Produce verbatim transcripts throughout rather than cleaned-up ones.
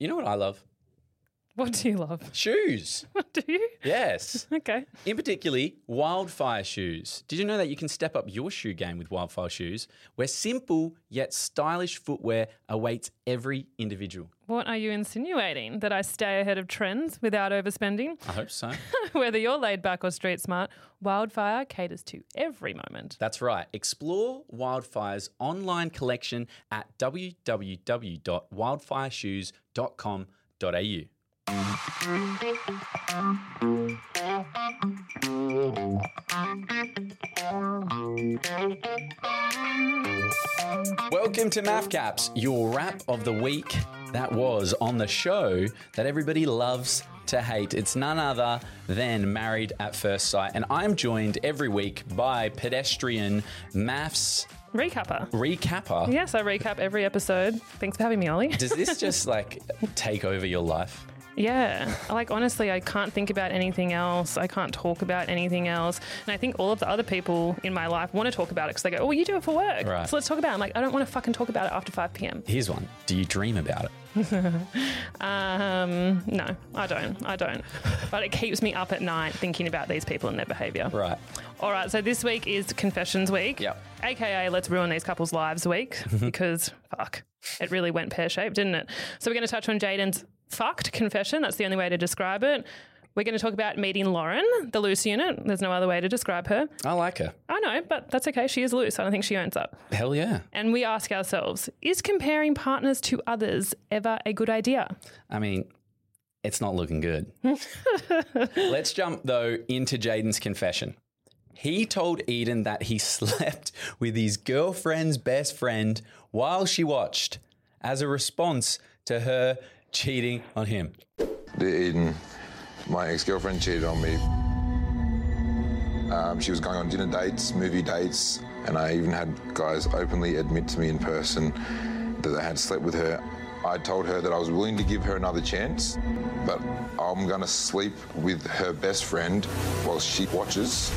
You know what I love? What do you love? Shoes. Do you? Yes. Okay. In particularly, wildfire shoes. Did you know that you can step up your shoe game with wildfire shoes, where simple yet stylish footwear awaits every individual? What are you insinuating? That I stay ahead of trends without overspending? I hope so. Whether you're laid back or street smart, Wildfire caters to every moment. That's right. Explore Wildfire's online collection at w w w dot wildfire shoes dot com dot a u. Welcome to Math Caps, your wrap of the week that was on the show that everybody loves to hate. It's none other than Married at First Sight, and I'm joined every week by Pedestrian Maths Recapper. Recapper? Yes, I recap every episode. Thanks for having me, Ollie. Does this just like take over your life? Yeah. Like, honestly, I can't think about anything else. I can't talk about anything else. And I think all of the other people in my life want to talk about it because they go, oh, you do it for work. Right. So let's talk about it. I'm like, I don't want to fucking talk about it after five p.m. Here's one. Do you dream about it? um, no, I don't. I don't. But it keeps me up at night thinking about these people and their behaviour. Right. All right. So this week is Confessions Week. Yep. A K A Let's Ruin These Couples' Lives Week because, fuck, it really went pear-shaped, didn't it? So we're going to touch on Jayden's fucked confession. That's the only way to describe it. We're going to talk about meeting Lauren, the loose unit. There's no other way to describe her. I like her. I know, but that's okay. She is loose. I don't think she owns up. Hell yeah. And we ask ourselves, is comparing partners to others ever a good idea? I mean, it's not looking good. Let's jump, though, into Jayden's confession. He told Eden that he slept with his girlfriend's best friend while she watched as a response to her cheating on him. Dear Eden, my ex-girlfriend cheated on me. Um, she was going on dinner dates, movie dates, and I even had guys openly admit to me in person that they had slept with her. I told her that I was willing to give her another chance, but I'm going to sleep with her best friend while she watches.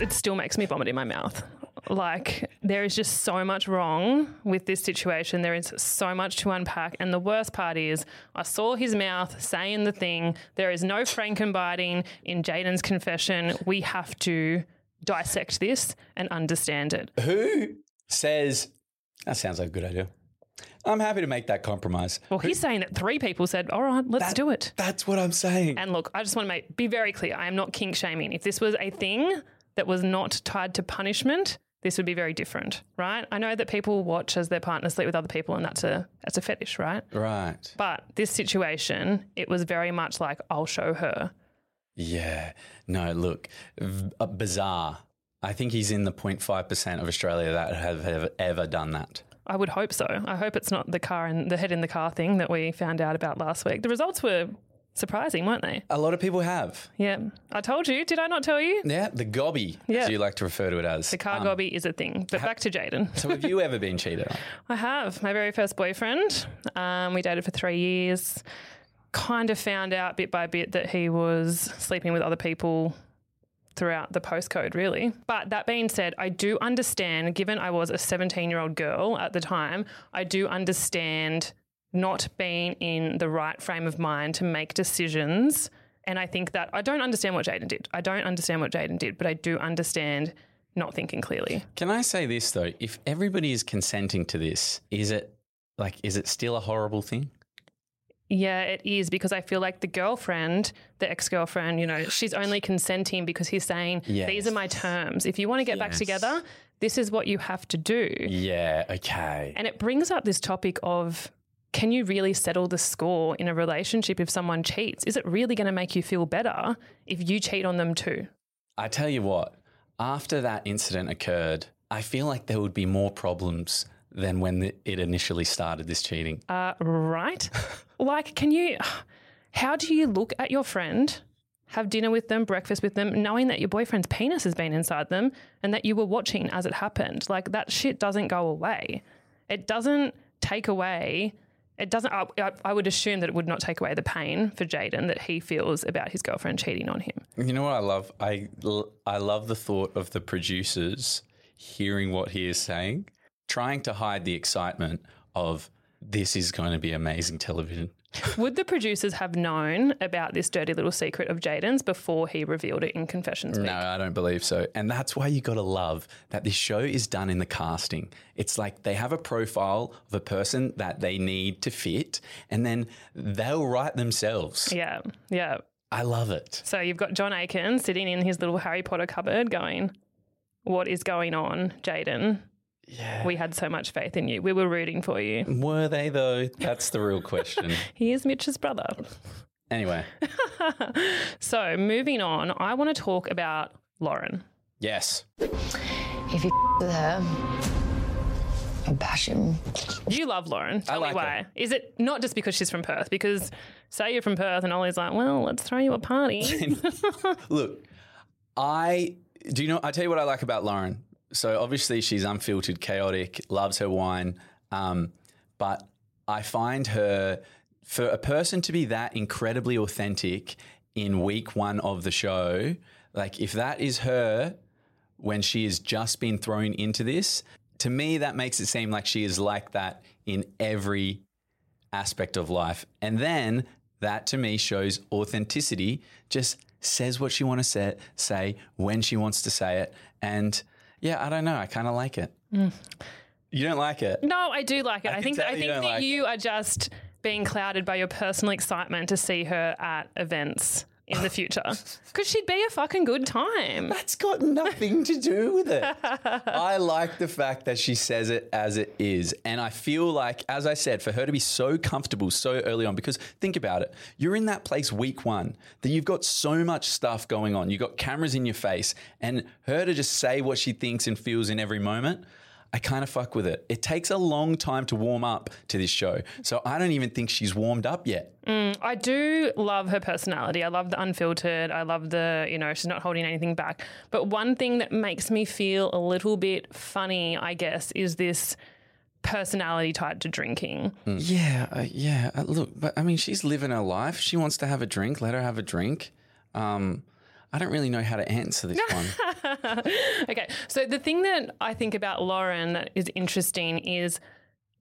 It still makes me vomit in my mouth. Like, there is just so much wrong with this situation. There is so much to unpack. And the worst part is I saw his mouth saying the thing. There is no Frankenbiting in Jayden's confession. We have to dissect this and understand it. Who says, that sounds like a good idea? I'm happy to make that compromise. Well, he's saying that three people said, all right, let's that, do it. That's what I'm saying. And look, I just want to make, be very clear. I am not kink shaming. If this was a thing that was not tied to punishment, this would be very different, right? I know that people watch as their partners sleep with other people and that's a that's a fetish, right? Right. But this situation, it was very much like, I'll show her. Yeah. No, look, v- bizarre. I think he's in the zero point five percent of Australia that have, have ever done that. I would hope so. I hope it's not the car and the head in the car thing that we found out about last week. The results were surprising, weren't they? A lot of people have. Yeah. I told you. Did I not tell you? Yeah. The gobby, yeah. As you like to refer to it as. The car um, gobby is a thing. But ha- back to Jayden. So have you ever been cheated on? I have. My very first boyfriend. Um, we dated for three years. Kind of found out bit by bit that he was sleeping with other people throughout the postcode, really. But that being said, I do understand, given I was a seventeen-year-old girl at the time, I do understand not being in the right frame of mind to make decisions. And I think that I don't understand what Jayden did. I don't understand what Jayden did, but I do understand not thinking clearly. Can I say this, though? If everybody is consenting to this, is it like, is it still a horrible thing? Yeah, it is, because I feel like the girlfriend, the ex-girlfriend, you know, she's only consenting because he's saying, yes, these are my terms. If you want to get yes. back together, this is what you have to do. Yeah, okay. And it brings up this topic of, can you really settle the score in a relationship if someone cheats? Is it really going to make you feel better if you cheat on them too? I tell you what, after that incident occurred, I feel like there would be more problems than when it initially started, this cheating. Uh, right. Like, can you, how do you look at your friend, have dinner with them, breakfast with them, knowing that your boyfriend's penis has been inside them and that you were watching as it happened? Like, that shit doesn't go away. It doesn't take away... It doesn't. I, I would assume that it would not take away the pain for Jayden that he feels about his girlfriend cheating on him. You know what I love? I, I love the thought of the producers hearing what he is saying, trying to hide the excitement of this is going to be amazing television. Would the producers have known about this dirty little secret of Jayden's before he revealed it in Confessions Week? No, I don't believe so. And that's why you got to love that this show is done in the casting. It's like they have a profile of a person that they need to fit and then they'll write themselves. Yeah, yeah. I love it. So you've got John Aiken sitting in his little Harry Potter cupboard going, what is going on, Jayden? Yeah. We had so much faith in you. We were rooting for you. Were they, though? That's the real question. He is Mitch's brother. Anyway. So, moving on, I want to talk about Lauren. Yes. If you f- with her, I bash him. You love Lauren. Tell I like me why. Her. Is it not just because she's from Perth? Because say you're from Perth and Ollie's like, well, let's throw you a party. Look, I do you know, I tell you what I like about Lauren. So, obviously, she's unfiltered, chaotic, loves her wine. Um, but I find her, for a person to be that incredibly authentic in week one of the show, like if that is her when she has just been thrown into this, to me, that makes it seem like she is like that in every aspect of life. And then that, to me, shows authenticity, just says what she wants to say when she wants to say it and... Yeah, I don't know. I kind of like it. Mm. You don't like it? No, I do like it. I, I think that, I think you that like you are just being clouded by your personal excitement to see her at events in the future because she'd be a fucking good time. That's got nothing to do with it. I like the fact that she says it as it is, and I feel like, as I said, for her to be so comfortable so early on, because think about it, you're in that place week one that you've got so much stuff going on, you've got cameras in your face, and her to just say what she thinks and feels in every moment, I kind of fuck with it. It takes a long time to warm up to this show. So I don't even think she's warmed up yet. Mm, I do love her personality. I love the unfiltered. I love the, you know, she's not holding anything back. But one thing that makes me feel a little bit funny, I guess, is this personality tied to drinking. Mm. Yeah, uh, yeah. Uh, look, but I mean, she's living her life. She wants to have a drink. Let her have a drink. Um I don't really know how to answer this one. Okay. So the thing that I think about Lauren that is interesting is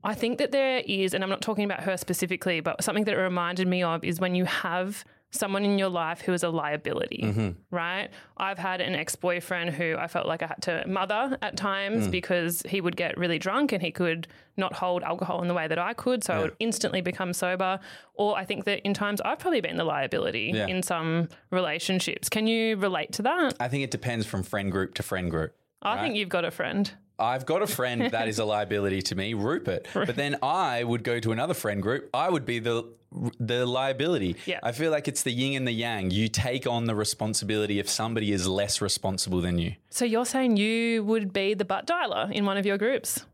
I think that there is, and I'm not talking about her specifically, but something that it reminded me of is when you have someone in your life who is a liability, mm-hmm. right? I've had an ex-boyfriend who I felt like I had to mother at times mm. because he would get really drunk and he could not hold alcohol in the way that I could, so yeah. I would instantly become sober. Or I think that in times I've probably been the liability yeah. in some relationships. Can you relate to that? I think it depends from friend group to friend group. I right? think you've got a friend. I've got a friend that is a liability to me, Rupert. But then I would go to another friend group. I would be the the liability. Yeah. I feel like it's the yin and the yang. You take on the responsibility if somebody is less responsible than you. So you're saying you would be the butt dialer in one of your groups?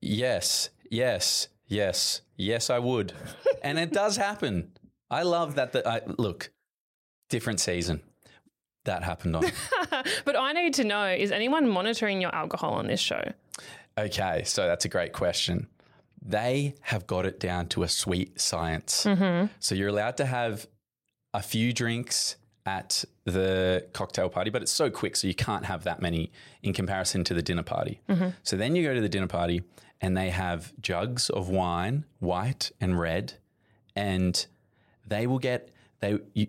Yes, yes, yes, yes, I would. And it does happen. I love that. The, I, look, different season. That happened on. But I need to know, is anyone monitoring your alcohol on this show? Okay, so that's a great question. They have got it down to a sweet science. Mm-hmm. So you're allowed to have a few drinks at the cocktail party, but it's so quick, so you can't have that many in comparison to the dinner party. Mm-hmm. So then you go to the dinner party and they have jugs of wine, white and red, and they will get – they you,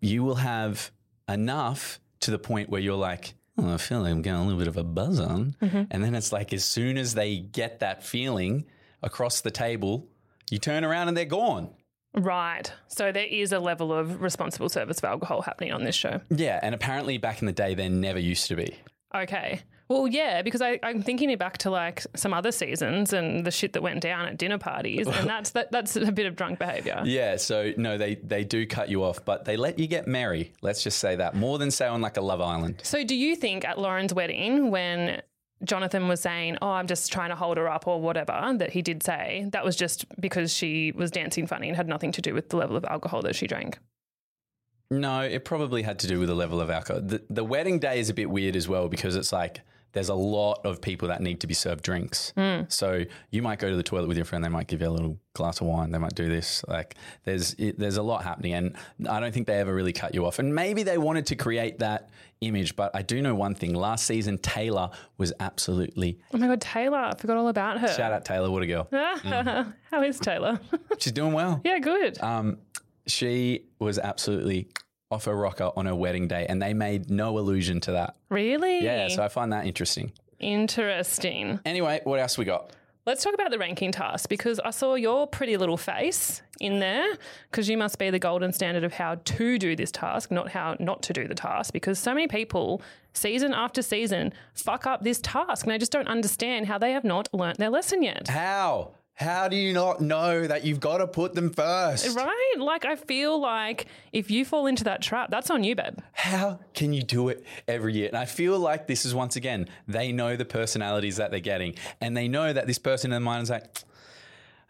you will have – enough to the point where you're like, oh, I feel like I'm getting a little bit of a buzz on. Mm-hmm. And then it's like as soon as they get that feeling across the table, you turn around and they're gone. Right. So there is a level of responsible service of alcohol happening on this show. Yeah. And apparently back in the day, there never used to be. Okay. Well, yeah, because I, I'm thinking it back to like some other seasons and the shit that went down at dinner parties, and that's that, that's a bit of drunk behaviour. Yeah, so no, they, they do cut you off, but they let you get merry. Let's just say that more than say on like a Love Island. So, do you think at Lauren's wedding when Jonathan was saying, "Oh, I'm just trying to hold her up" or whatever that he did say, that was just because she was dancing funny and had nothing to do with the level of alcohol that she drank? No, it probably had to do with the level of alcohol. The, the wedding day is a bit weird as well because it's like there's a lot of people that need to be served drinks. Mm. So you might go to the toilet with your friend. They might give you a little glass of wine. They might do this. Like there's it, there's a lot happening, and I don't think they ever really cut you off. And maybe they wanted to create that image, but I do know one thing. Last season, Taylor was absolutely – oh, my God, Taylor. I forgot all about her. Shout out Taylor. What a girl. Mm. How is Taylor? She's doing well. Yeah, good. Um, she was absolutely – off her rocker on her wedding day, and they made no allusion to that. Really? Yeah, so I find that interesting. Interesting. Anyway, what else we got? Let's talk about the ranking task, because I saw your pretty little face in there, because you must be the golden standard of how to do this task, not how not to do the task, because so many people season after season fuck up this task, and I just don't understand how they have not learnt their lesson yet. How? How do you not know that you've got to put them first? Right? Like, I feel like if you fall into that trap, that's on you, babe. How can you do it every year? And I feel like this is, once again, they know the personalities that they're getting, and they know that this person in their mind is like,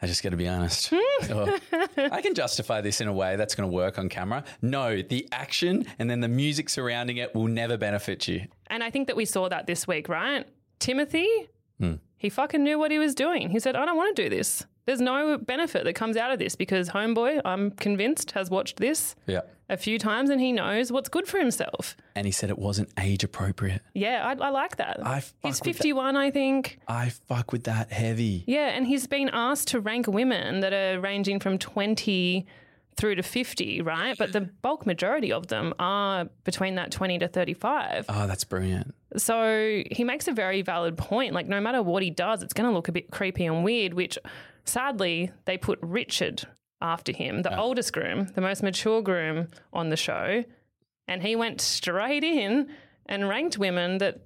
I just got to be honest. oh, I can justify this in a way that's going to work on camera. No, the action and then the music surrounding it will never benefit you. And I think that we saw that this week, right? Timothy? Hmm. He fucking knew what he was doing. He said, I don't want to do this. There's no benefit that comes out of this, because homeboy, I'm convinced, has watched this yeah. a few times, and he knows what's good for himself. And he said it wasn't age appropriate. Yeah, I, I like that. I fuck he's fifty-one, I think. I fuck with that heavy. Yeah, and he's been asked to rank women that are ranging from twenty through to fifty, right? But the bulk majority of them are between that twenty to thirty-five. Oh, that's brilliant. So he makes a very valid point. Like, no matter what he does, it's going to look a bit creepy and weird, which sadly they put Richard after him, the oh. oldest groom, the most mature groom on the show, and he went straight in and ranked women that,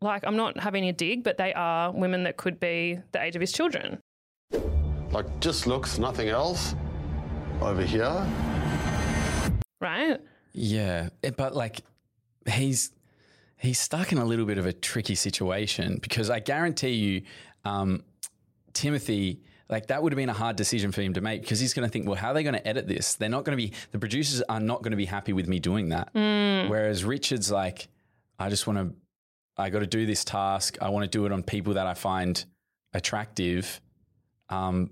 like, I'm not having a dig, but they are women that could be the age of his children. Like, just looks, nothing else. Over here. Right? Yeah. But, like, he's he's stuck in a little bit of a tricky situation, because I guarantee you um, Timothy, like, that would have been a hard decision for him to make, because he's going to think, well, how are they going to edit this? They're not going to be – the producers are not going to be happy with me doing that. Mm. Whereas Richard's like, I just want to – I got to do this task. I want to do it on people that I find attractive. Um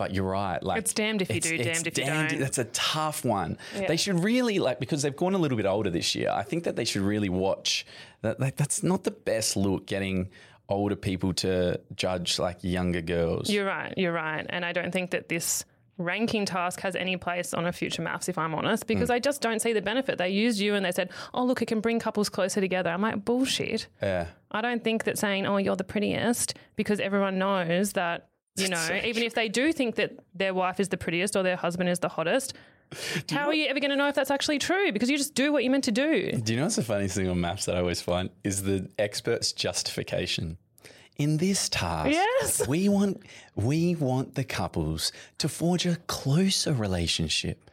But you're right. Like, it's damned if you do, damned if you don't. That's a tough one. Yeah. They should really, like, because they've gone a little bit older this year, I think that they should really watch. That, like, that's not the best look, getting older people to judge, like, younger girls. You're right. You're right. And I don't think that this ranking task has any place on a future maths, if I'm honest, because mm. I just don't see the benefit. They used you and they said, oh, look, it can bring couples closer together. I'm like, bullshit. Yeah. I don't think that saying, oh, you're the prettiest, because everyone knows that, you know, that's even if they do think that their wife is the prettiest or their husband is the hottest, do how you know, are you ever going to know if that's actually true? Because you just do what you're meant to do. Do you know what's the funniest thing on maths that I always find is the expert's justification. In this task, yes. we want we want the couples to forge a closer relationship.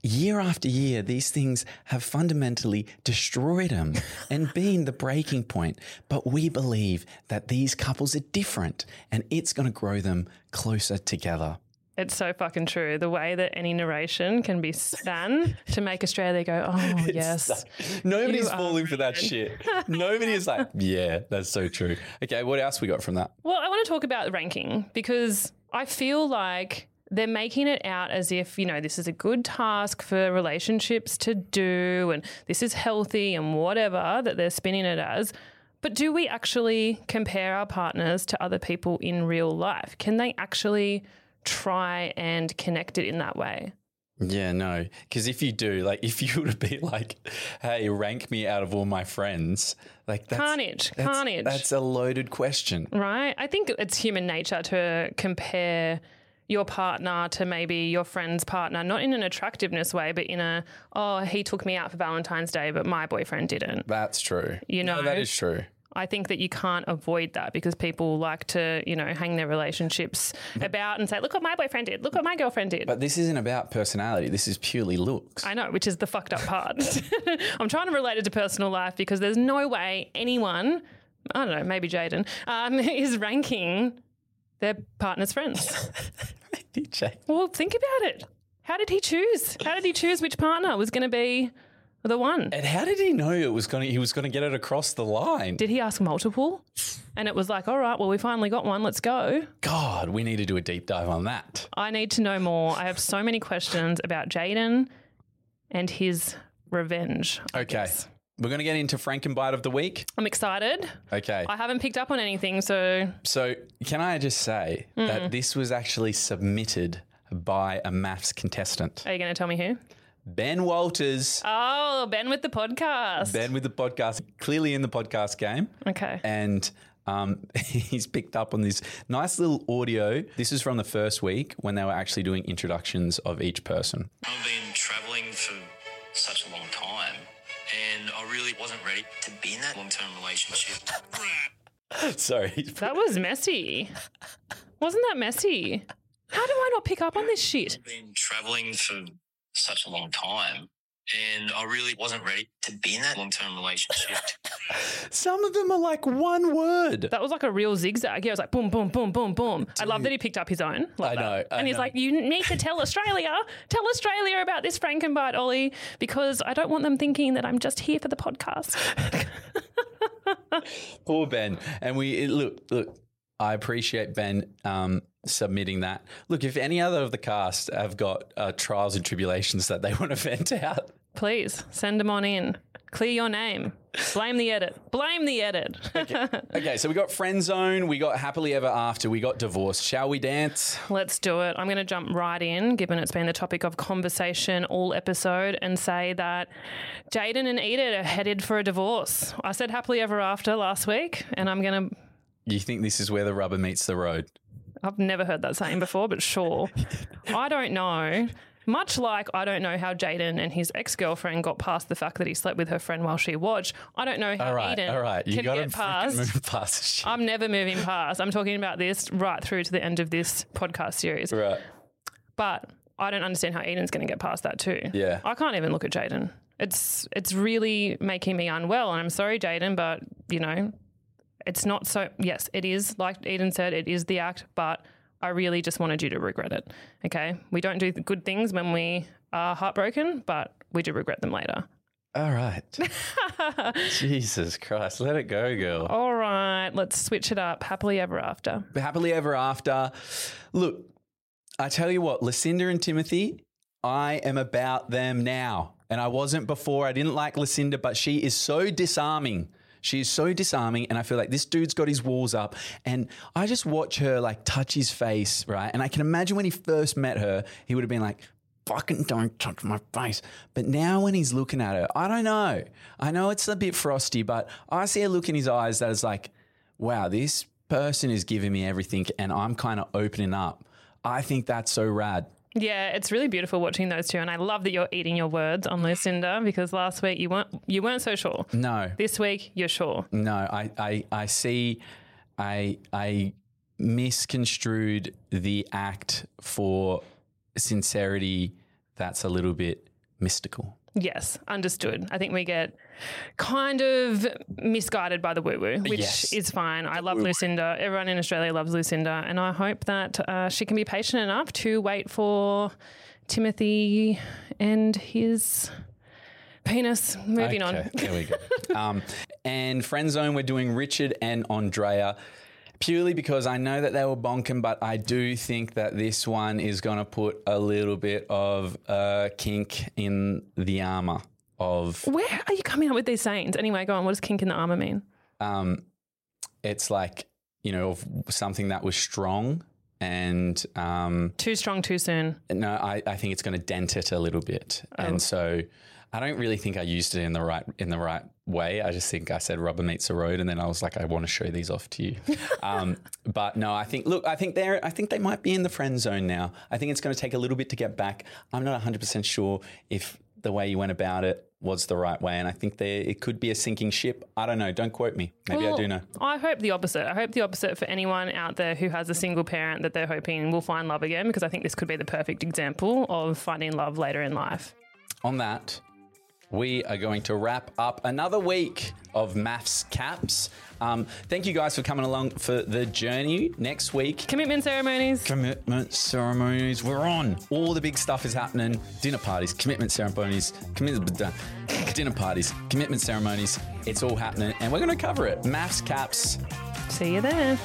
Year after year, these things have fundamentally destroyed them and been the breaking point. But we believe that these couples are different, and it's going to grow them closer together. It's so fucking true. The way that any narration can be spun to make Australia go, oh, yes. Such, nobody's falling for that shit. Nobody is like, yeah, that's so true. Okay, what else we got from that? Well, I want to talk about ranking, because I feel like they're making it out as if, you know, this is a good task for relationships to do, and this is healthy and whatever that they're spinning it as. But do we actually compare our partners to other people in real life? Can they actually try and connect it in that way? Yeah, no, because if you do, like, if you were to be like, hey, rank me out of all my friends, like, that's carnage, that's, carnage. That's a loaded question. Right? I think it's human nature to compare your partner to maybe your friend's partner, not in an attractiveness way, but in a, oh, he took me out for Valentine's Day, but my boyfriend didn't. That's true. You know, no, that is true. I think that you can't avoid that, because people like to, you know, hang their relationships about and say, look what my boyfriend did, look what my girlfriend did. But this isn't about personality. This is purely looks. I know, which is the fucked up part. I'm trying to relate it to personal life, because there's no way anyone, I don't know, maybe Jayden, um, is ranking their partner's friends. Well, think about it. How did he choose? How did he choose which partner was going to be the one. And how did he know it was going? He was going to get it across the line. Did he ask multiple? And it was like, all right, well, we finally got one. Let's go. God, we need to do a deep dive on that. I need to know more. I have so many questions about Jayden and his revenge. I okay. Guess. We're going to get into Frankenbite of the week. I'm excited. Okay. I haven't picked up on anything, so. So can I just say mm. that this was actually submitted by a maths contestant. Are you going to tell me who? Ben Walters. Oh, Ben with the podcast. Ben with the podcast, clearly in the podcast game. Okay. And um, he's picked up on this nice little audio. This is from the first week when they were actually doing introductions of each person. I've been travelling for such a long time. And I really wasn't ready to be in that long-term relationship. Sorry. That was messy. Wasn't that messy? How do I not pick up on this shit? I've been travelling for such a long time and I really wasn't ready to be in that long-term relationship. Some of them are like one word. That was like a real zigzag. Yeah, it was like boom, boom, boom, boom, boom. Dude. I love that he picked up his own. Like I know. I and he's know. like, you need to tell Australia, tell Australia about this Frankenbite, Ollie, because I don't want them thinking that I'm just here for the podcast. Poor Ben. And we, look, look, I appreciate Ben um, submitting that. Look, if any other of the cast have got uh, trials and tribulations that they want to vent out. Please send them on in. Clear your name. Blame the edit. Blame the edit. okay. okay, so we got Friend Zone, we got Happily Ever After, we got Divorce. Shall we dance? Let's do it. I'm going to jump right in, given it's been the topic of conversation all episode, and say that Jayden and Eden are headed for a divorce. I said Happily Ever After last week, and I'm going to... You think this is where the rubber meets the road? I've never heard that saying before, but sure. I don't know. Much like I don't know how Jayden and his ex-girlfriend got past the fact that he slept with her friend while she watched, I don't know how all right, Eden all right. you can gotta get past. Move past I'm never moving past. I'm talking about this right through to the end of this podcast series. Right. But I don't understand how Eden's going to get past that too. Yeah. I can't even look at Jayden. It's, it's really making me unwell, and I'm sorry, Jayden, but, you know, it's not so – yes, it is, like Eden said, it is the act, but – I really just wanted you to regret it, okay? We don't do good things when we are heartbroken, but we do regret them later. All right. Jesus Christ. Let it go, girl. All right. Let's switch it up. Happily Ever After. Happily Ever After. Look, I tell you what, Lucinda and Timothy, I am about them now, and I wasn't before. I didn't like Lucinda, but she is so disarming. She is so disarming, and I feel like this dude's got his walls up, and I just watch her, like, touch his face, right? And I can imagine when he first met her, he would have been like, fucking don't touch my face. But now when he's looking at her, I don't know. I know it's a bit frosty, but I see a look in his eyes that is like, wow, this person is giving me everything, and I'm kind of opening up. I think that's so rad. Yeah, it's really beautiful watching those two, and I love that you're eating your words on Lucinda, because last week you weren't you weren't so sure. No. This week you're sure. No, I I, I see I I misconstrued the act for sincerity. That's a little bit mystical. Yes, understood. I think we get kind of misguided by the woo-woo, which yes. is fine. I love woo-woo. Lucinda. Everyone in Australia loves Lucinda, and I hope that uh, she can be patient enough to wait for Timothy and his penis. Moving okay, on. There we go. um, and Friend Zone, we're doing Richard and Andrea. Purely because I know that they were bonking, but I do think that this one is going to put a little bit of a kink in the armour of... Where are you coming up with these sayings? Anyway, go on. What does kink in the armour mean? Um, it's like, you know, of something that was strong and... Um, too strong too soon. No, I, I think it's going to dent it a little bit. Oh. And so... I don't really think I used it in the right in the right way. I just think I said rubber meets the road, and then I was like, I want to show these off to you. um, but no, I think look, I think they're I think they might be in the friend zone now. I think it's going to take a little bit to get back. I'm not one hundred percent sure if the way you went about it was the right way, and I think there it could be a sinking ship. I don't know. Don't quote me. Maybe well, I do know. I hope the opposite. I hope the opposite for anyone out there who has a single parent that they're hoping will find love again, because I think this could be the perfect example of finding love later in life. On that... we are going to wrap up another week of Maths Caps. Um, thank you guys for coming along for the journey. Next week. Commitment ceremonies. Commitment ceremonies. We're on. All the big stuff is happening. Dinner parties, commitment ceremonies. Commitment. dinner parties, commitment ceremonies. It's all happening and we're going to cover it. Maths Caps. See you there.